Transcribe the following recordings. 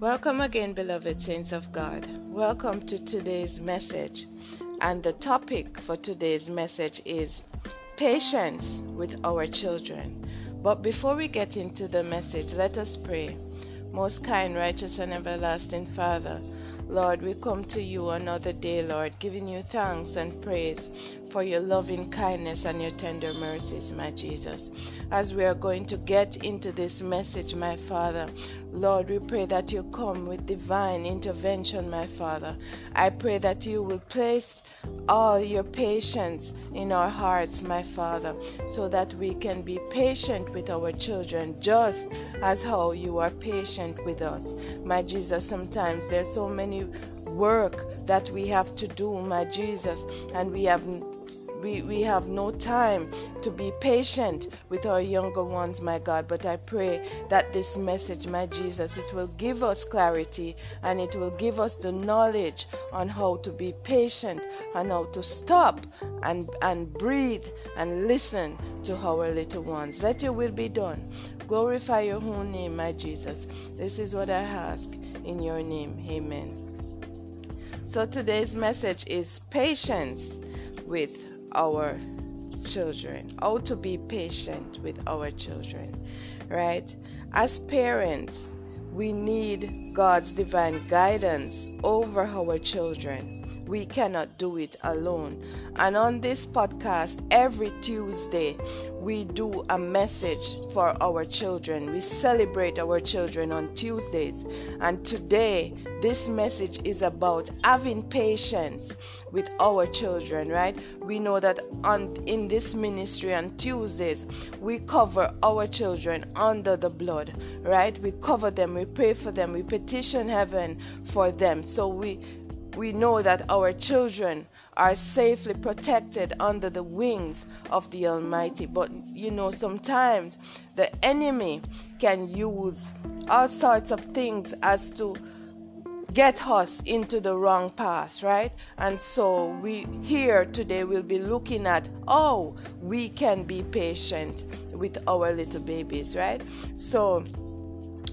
Welcome again, beloved saints of God. Welcome to today's message. And the topic for today's message is patience with our children. But before we get into the message, let us pray. Most kind, righteous, and everlasting Father, Lord, we come to you another day, Lord, giving you thanks and praise for your loving kindness and your tender mercies, my Jesus. As we are going to get into this message, my Father, Lord, we pray that you come with divine intervention, my Father. I pray that you will place all your patience in our hearts, my Father, so that we can be patient with our children, just as how you are patient with us. My Jesus, sometimes there's so many work that we have to do, my Jesus, and we have no time to be patient with our younger ones, my God. But I pray that this message, my Jesus, it will give us clarity and it will give us the knowledge on how to be patient and how to stop and breathe and listen to our little ones. Let your will be done. Glorify your whole name, my Jesus. This is what I ask in your name. Amen. So today's message is patience with our children, how to be patient with our children, right? As parents, we need God's divine guidance over our children. We cannot do it alone. And on this podcast, every Tuesday, we do a message for our children. We celebrate our children on Tuesdays. And today, this message is about having patience with our children, right? We know that in this ministry on Tuesdays, we cover our children under the blood, right? We cover them, we pray for them, we petition heaven for them. So we know that our children are safely protected under the wings of the Almighty. But you know, sometimes the enemy can use all sorts of things as to get us into the wrong path, right? And so we here today will be looking at how we can be patient with our little babies, right? So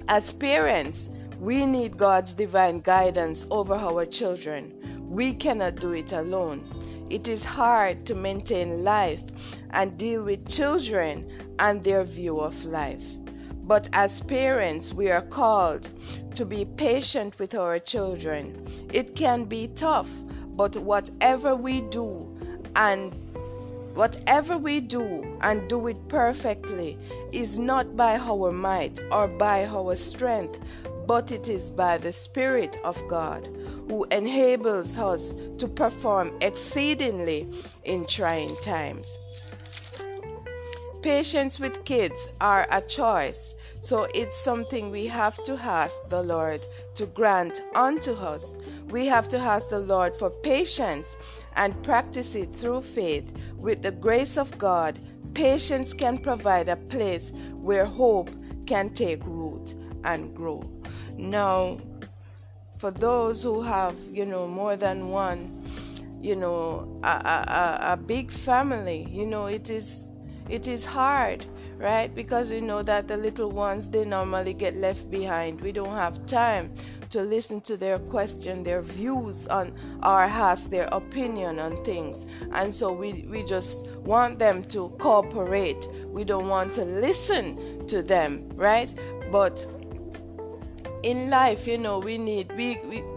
as parents, we need God's divine guidance over our children. We cannot do it alone. It is hard to maintain life and deal with children and their view of life. But as parents, we are called to be patient with our children. It can be tough, but whatever we do and do it perfectly is not by our might or by our strength, but it is by the Spirit of God, who enables us to perform exceedingly in trying times. Patience with kids are a choice, so it's something we have to ask the Lord to grant unto us. We have to ask the Lord for patience and practice it through faith. With the grace of God, patience can provide a place where hope can take root and grow. Now, for those who have, more than one, a big family, it is hard, right? Because we know that the little ones, they normally get left behind. We don't have time to listen to their question, their views on, or ask their opinion on things. And so we just want them to cooperate. We don't want to listen to them, right? But in life, we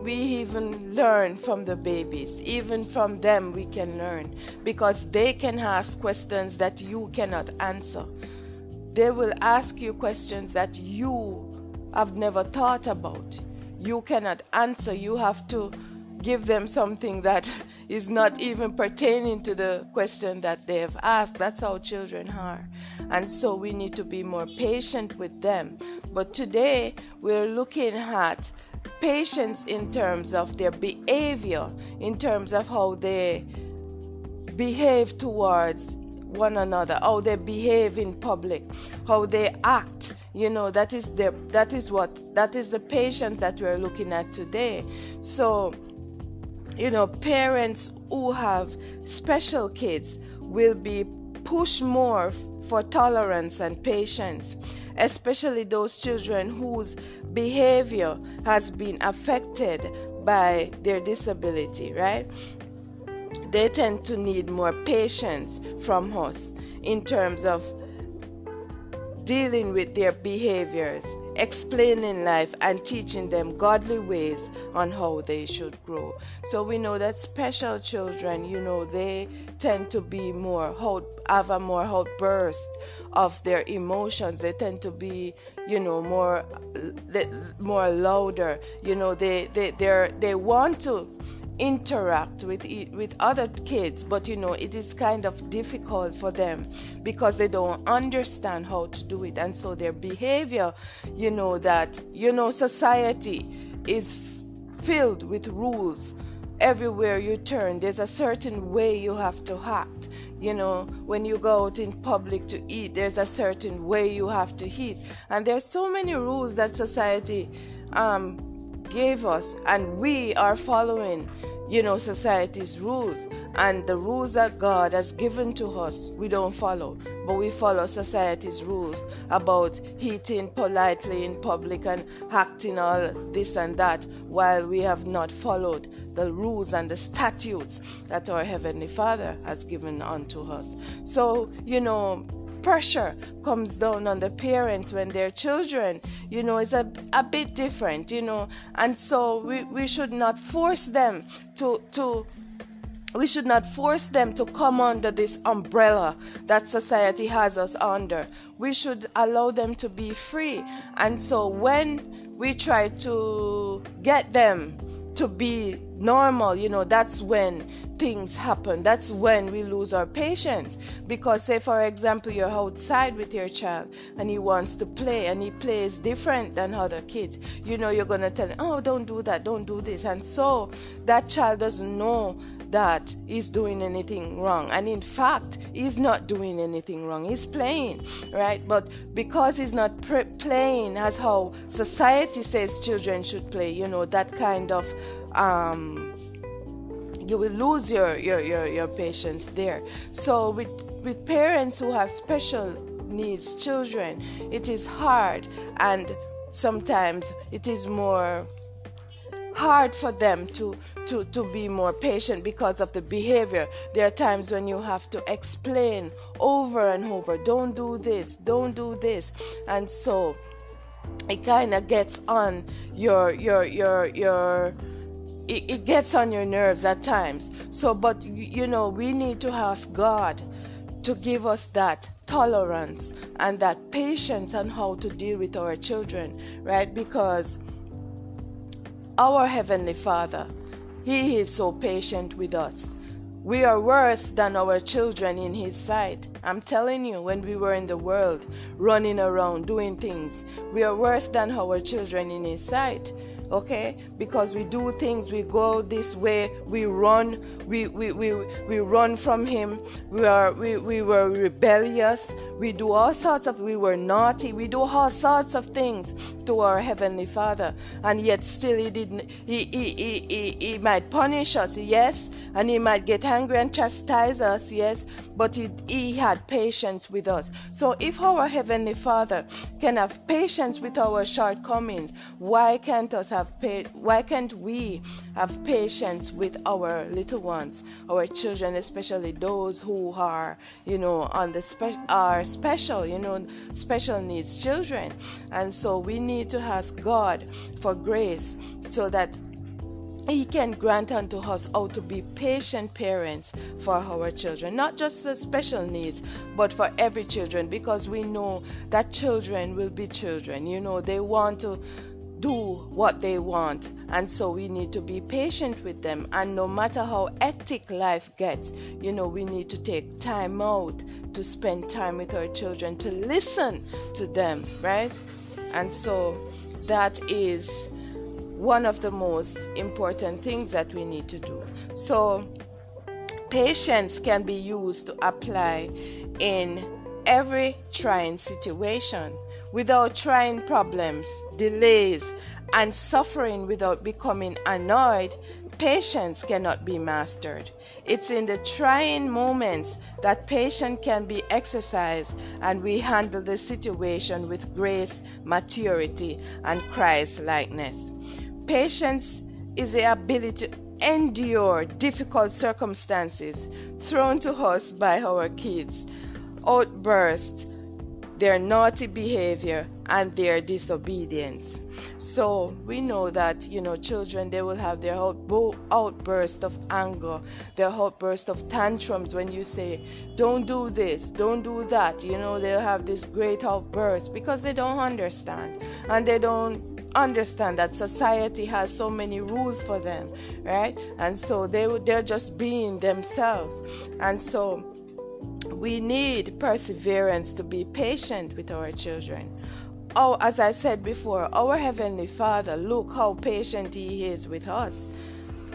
even learn from the babies. Even from them we can learn, because they can ask questions that you cannot answer. They will ask you questions that you have never thought about. You cannot answer. You have to give them something that is not even pertaining to the question that they have asked. That's how children are. And so we need to be more patient with them. But today we're looking at patience in terms of their behavior, in terms of how they behave towards one another, how they behave in public, how they act. That is the patience that we're looking at today. So, parents who have special kids will be pushed more for tolerance and patience, especially those children whose behavior has been affected by their disability, right? They tend to need more patience from us in terms of dealing with their behaviors, explaining life, and teaching them godly ways on how they should grow. So we know that special children, they tend to be more, have a more outburst of their emotions. They tend to be, more louder. They want to interact with other kids, but it is kind of difficult for them because they don't understand how to do it, and so their behavior, society is filled with rules. Everywhere you turn, there's a certain way you have to act. When you go out in public to eat, there's a certain way you have to eat, and there's so many rules that society gave us, and we are following society's rules, and the rules that God has given to us we don't follow, but we follow society's rules about eating politely in public and acting all this and that, while we have not followed the rules and the statutes that our Heavenly Father has given unto us. So pressure comes down on the parents when their children, it's a bit different, and so we should not force them to come under this umbrella that society has us under. We should allow them to be free, and so when we try to get them to be normal, that's when things happen. That's when we lose our patience, because say for example you're outside with your child and he wants to play and he plays different than other kids, you're going to tell him, oh, don't do that, don't do this, and so that child doesn't know that he's doing anything wrong, and in fact he's not doing anything wrong, he's playing, right? But because he's not playing as how society says children should play, that kind of you will lose your patience there. So with parents who have special needs children, it is hard, and sometimes it is more hard for them to be more patient because of the behavior. There are times when you have to explain over and over, don't do this, don't do this, and so it kind of gets on your it gets on your nerves at times. So, but we need to ask God to give us that tolerance and that patience on how to deal with our children, right? Because our Heavenly Father, He is so patient with us. We are worse than our children in His sight. I'm telling you, when we were in the world, running around, doing things, we are worse than our children in His sight. Okay, because we do things, we go this way, we run, we run from Him. We were rebellious. We were naughty. We do all sorts of things to our Heavenly Father, and yet still He didn't. He might punish us, yes, and He might get angry and chastise us, yes, but He had patience with us. So if our Heavenly Father can have patience with our shortcomings, why can't we have patience with our little ones, our children, especially those who are, are special, special needs children? And so we need to ask God for grace so that He can grant unto us how to be patient parents for our children, not just for special needs, but for every children, because we know that children will be children. They want to do what they want, and so we need to be patient with them. And no matter how hectic life gets, we need to take time out to spend time with our children, to listen to them, right? And so that is one of the most important things that we need to do. So patience can be used to apply in every trying situation. Without trying problems, delays, and suffering, without becoming annoyed, Patience cannot be mastered. It's in the trying moments that patience can be exercised, and we handle the situation with grace, maturity, and Christ-likeness. Patience is the ability to endure difficult circumstances thrown to us by our kids, outbursts, their naughty behavior, and their disobedience. So we know that, children, they will have their outburst of anger, their outburst of tantrums when you say, don't do this, don't do that. They'll have this great outburst because they don't understand. And they don't understand that society has so many rules for them, right? And so they're just being themselves. And so we need perseverance to be patient with our children. Oh, as I said before, our Heavenly Father, look how patient He is with us.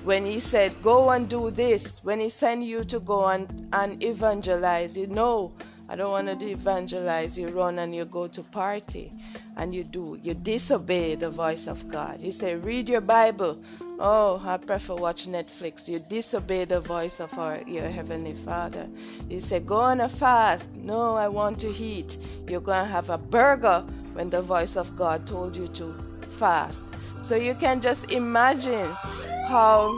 When He said, go and do this, when He sent you to go and evangelize, I don't want to evangelize, you run and you go to party, and you disobey the voice of God. He said, read your Bible. Oh, I prefer watch Netflix. You disobey the voice of your Heavenly Father. He said, go on a fast. No, I want to eat. You're going to have a burger when the voice of God told you to fast. So you can just imagine how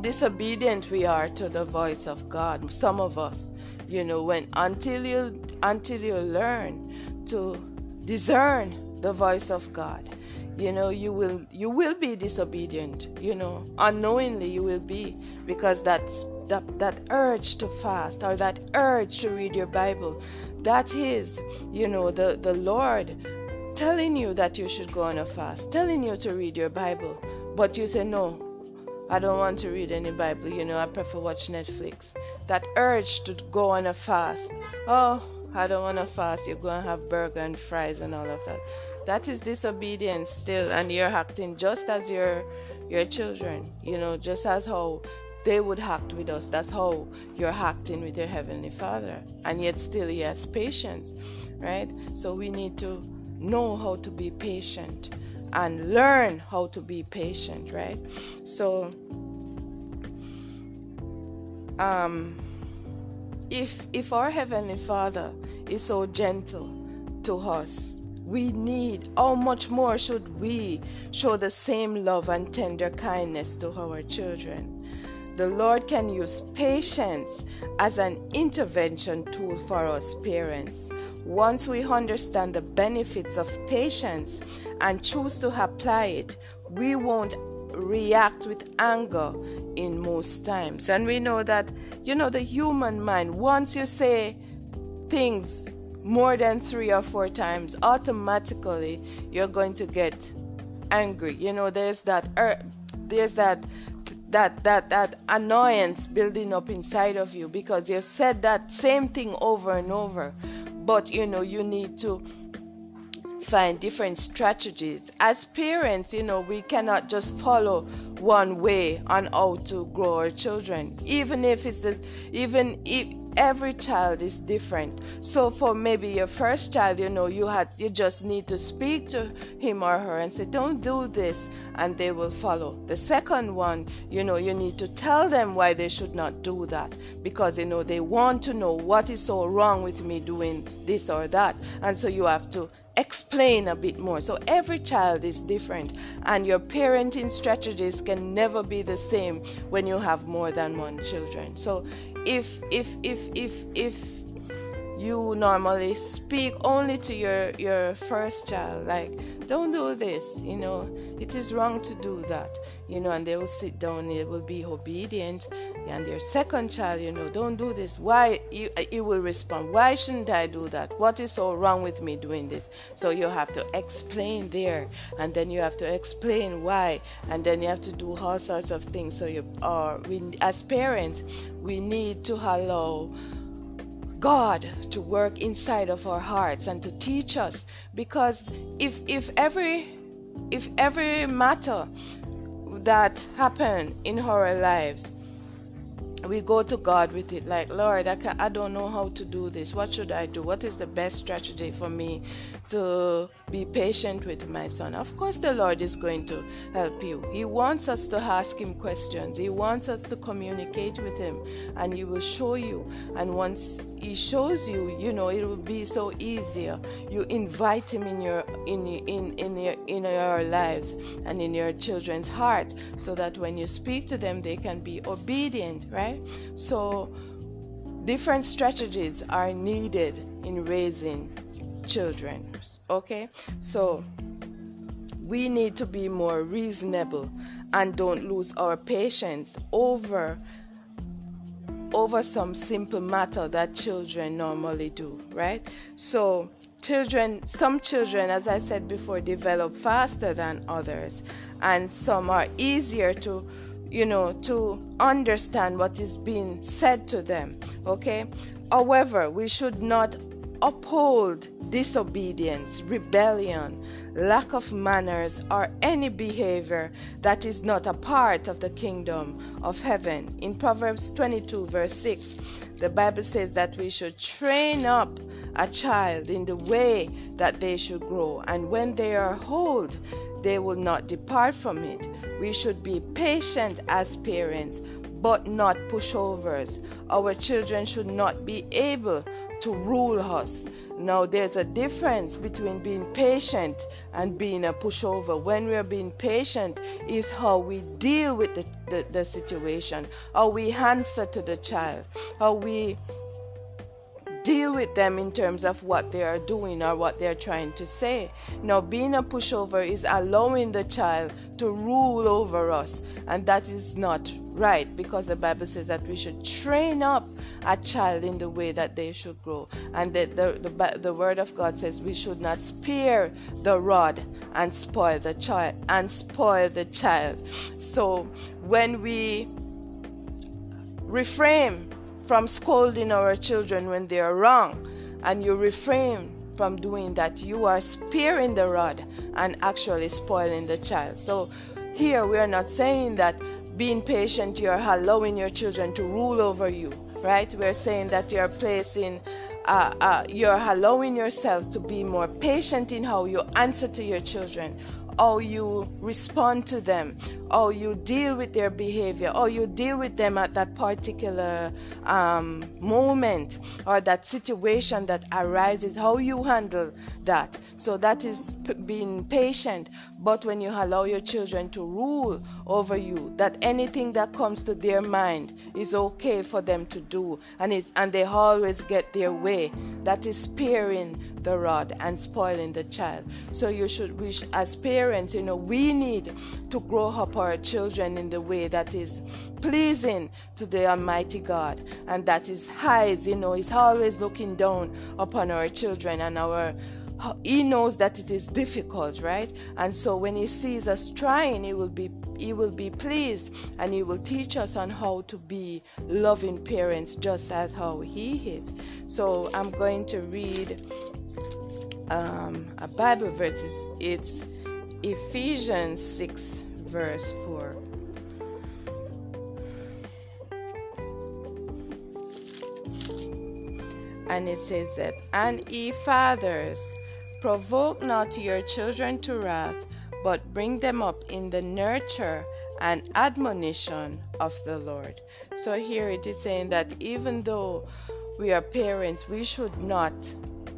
disobedient we are to the voice of God, some of us. Until you learn to discern the voice of God, you will be disobedient. Unknowingly you will be, because that urge to fast or that urge to read your Bible, that is, the Lord telling you that you should go on a fast, telling you to read your Bible, but you say, no, I don't want to read any Bible, I prefer watch Netflix. That urge to go on a fast. Oh, I don't want to fast. You're going to have burger and fries and all of that. That is disobedience still, and you're acting just as your children, just as how they would act with us. That's how you're acting with your Heavenly Father, and yet still He has patience, right? So we need to know how to be patient and learn how to be patient, right? So if our Heavenly Father is so gentle to us, how much more should we show the same love and tender kindness to our children? The Lord can use patience as an intervention tool for us parents. Once we understand the benefits of patience and choose to apply it, we won't react with anger in most times. And we know that, the human mind, once you say things more than 3 or 4 times, automatically you're going to get angry. There's that annoyance building up inside of you because you've said that same thing over and over. But you need to find different strategies. As parents, we cannot just follow one way on how to grow our children, even if every child is different. So for maybe your first child, you just need to speak to him or her and say, don't do this, and they will follow. The second one, you need to tell them why they should not do that, because they want to know what is so wrong with me doing this or that, and so you have to explain a bit more. So every child is different, and your parenting strategies can never be the same when you have more than one children. So if you normally speak only to your first child, like, don't do this, it is wrong to do that, and they will sit down, they will be obedient. And your second child, don't do this, why, you will respond, why shouldn't I do that, what is so wrong with me doing this? So you have to explain there, and then you have to explain why, and then you have to do all sorts of things. So as parents, we need to allow God to work inside of our hearts and to teach us, because if every matter that happened in our lives we go to God with it, like, Lord, I don't know how to do this. What should I do? What is the best strategy for me to be patient with my son? Of course the Lord is going to help you. He wants us to ask him questions. He wants us to communicate with him, and he will show you. And once he shows you, it will be so easier. You invite him in your lives and in your children's heart, so that when you speak to them, they can be obedient, right? So different strategies are needed in raising children, okay? So we need to be more reasonable and don't lose our patience over some simple matter that children normally do, right? So some children, as I said before, develop faster than others, and some are easier to to understand what is being said to them, okay? However, we should not uphold disobedience, rebellion, lack of manners, or any behavior that is not a part of the kingdom of heaven. In Proverbs 22, verse 6, the Bible says that we should train up a child in the way that they should grow, and when they are old, they will not depart from it. We should be patient as parents, but not pushovers. Our children should not be able to rule us. Now, there's a difference between being patient and being a pushover. When we are being patient is how we deal with the situation, how we answer to the child, how we deal with them in terms of what they are doing or what they are trying to say. Now, being a pushover is allowing the child to rule over us, and that is not right, because the Bible says that we should train up a child in the way that they should grow. And the Word of God says we should not spare the rod and spoil the child. So when we refrain from scolding our children when they are wrong, and you refrain from doing that, you are sparing the rod and actually spoiling the child. So here we are not saying that being patient, you're allowing your children to rule over you, right? We're saying that you're you're allowing yourselves to be more patient in how you answer to your children, how you respond to them, how you deal with their behavior, how you deal with them at that particular moment or that situation that arises, how you handle that. So that is being patient. But when you allow your children to rule over you, that anything that comes to their mind is okay for them to do, and they always get their way, that is sparing the rod and spoiling the child. So you should wish, as parents, we need to grow up our children in the way that is pleasing to the Almighty God, and that is eyes, is always looking down upon our children, and He knows that it is difficult, right? And so when he sees us trying, he will be pleased, and he will teach us on how to be loving parents, just as how he is. So I'm going to read a Bible verse. It's Ephesians 6 verse 4. And it says that, "And ye fathers, provoke not your children to wrath, but bring them up in the nurture and admonition of the Lord." So here it is saying that even though we are parents, we should not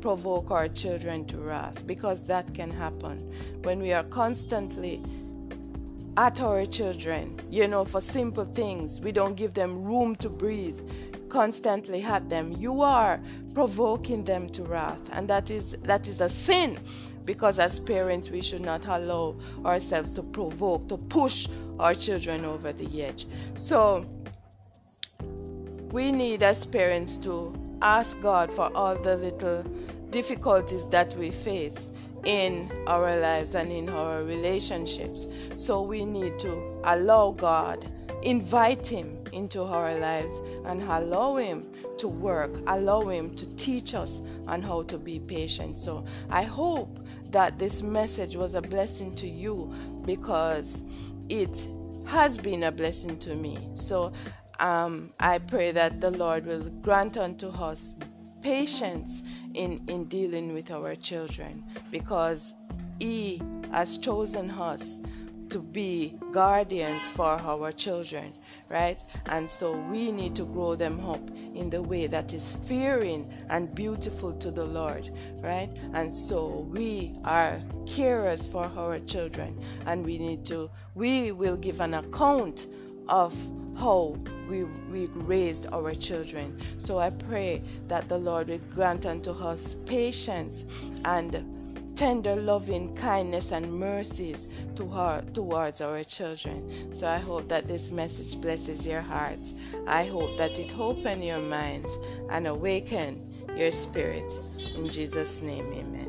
provoke our children to wrath, because that can happen when we are constantly at our children, for simple things. We don't give them room to breathe. Constantly at them, you are provoking them to wrath, and that is a sin, because as parents we should not allow ourselves to provoke, to push our children over the edge. So we need, as parents, to ask God for all the little difficulties that we face in our lives and in our relationships. So we need to allow God, invite him into our lives, and allow him to work, allow him to teach us on how to be patient. So I hope that this message was a blessing to you, because it has been a blessing to me. So I pray that the Lord will grant unto us patience in dealing with our children, because He has chosen us to be guardians for our children, right? And so we need to grow them up in the way that is fearing and beautiful to the Lord, right? And so we are carers for our children, and we will give an account of how we raised our children. So I pray that the Lord will grant unto us patience and tender loving kindness and mercies towards our children. So I hope that this message blesses your hearts. I hope that it opens your minds and awaken your spirit. In Jesus' name, amen.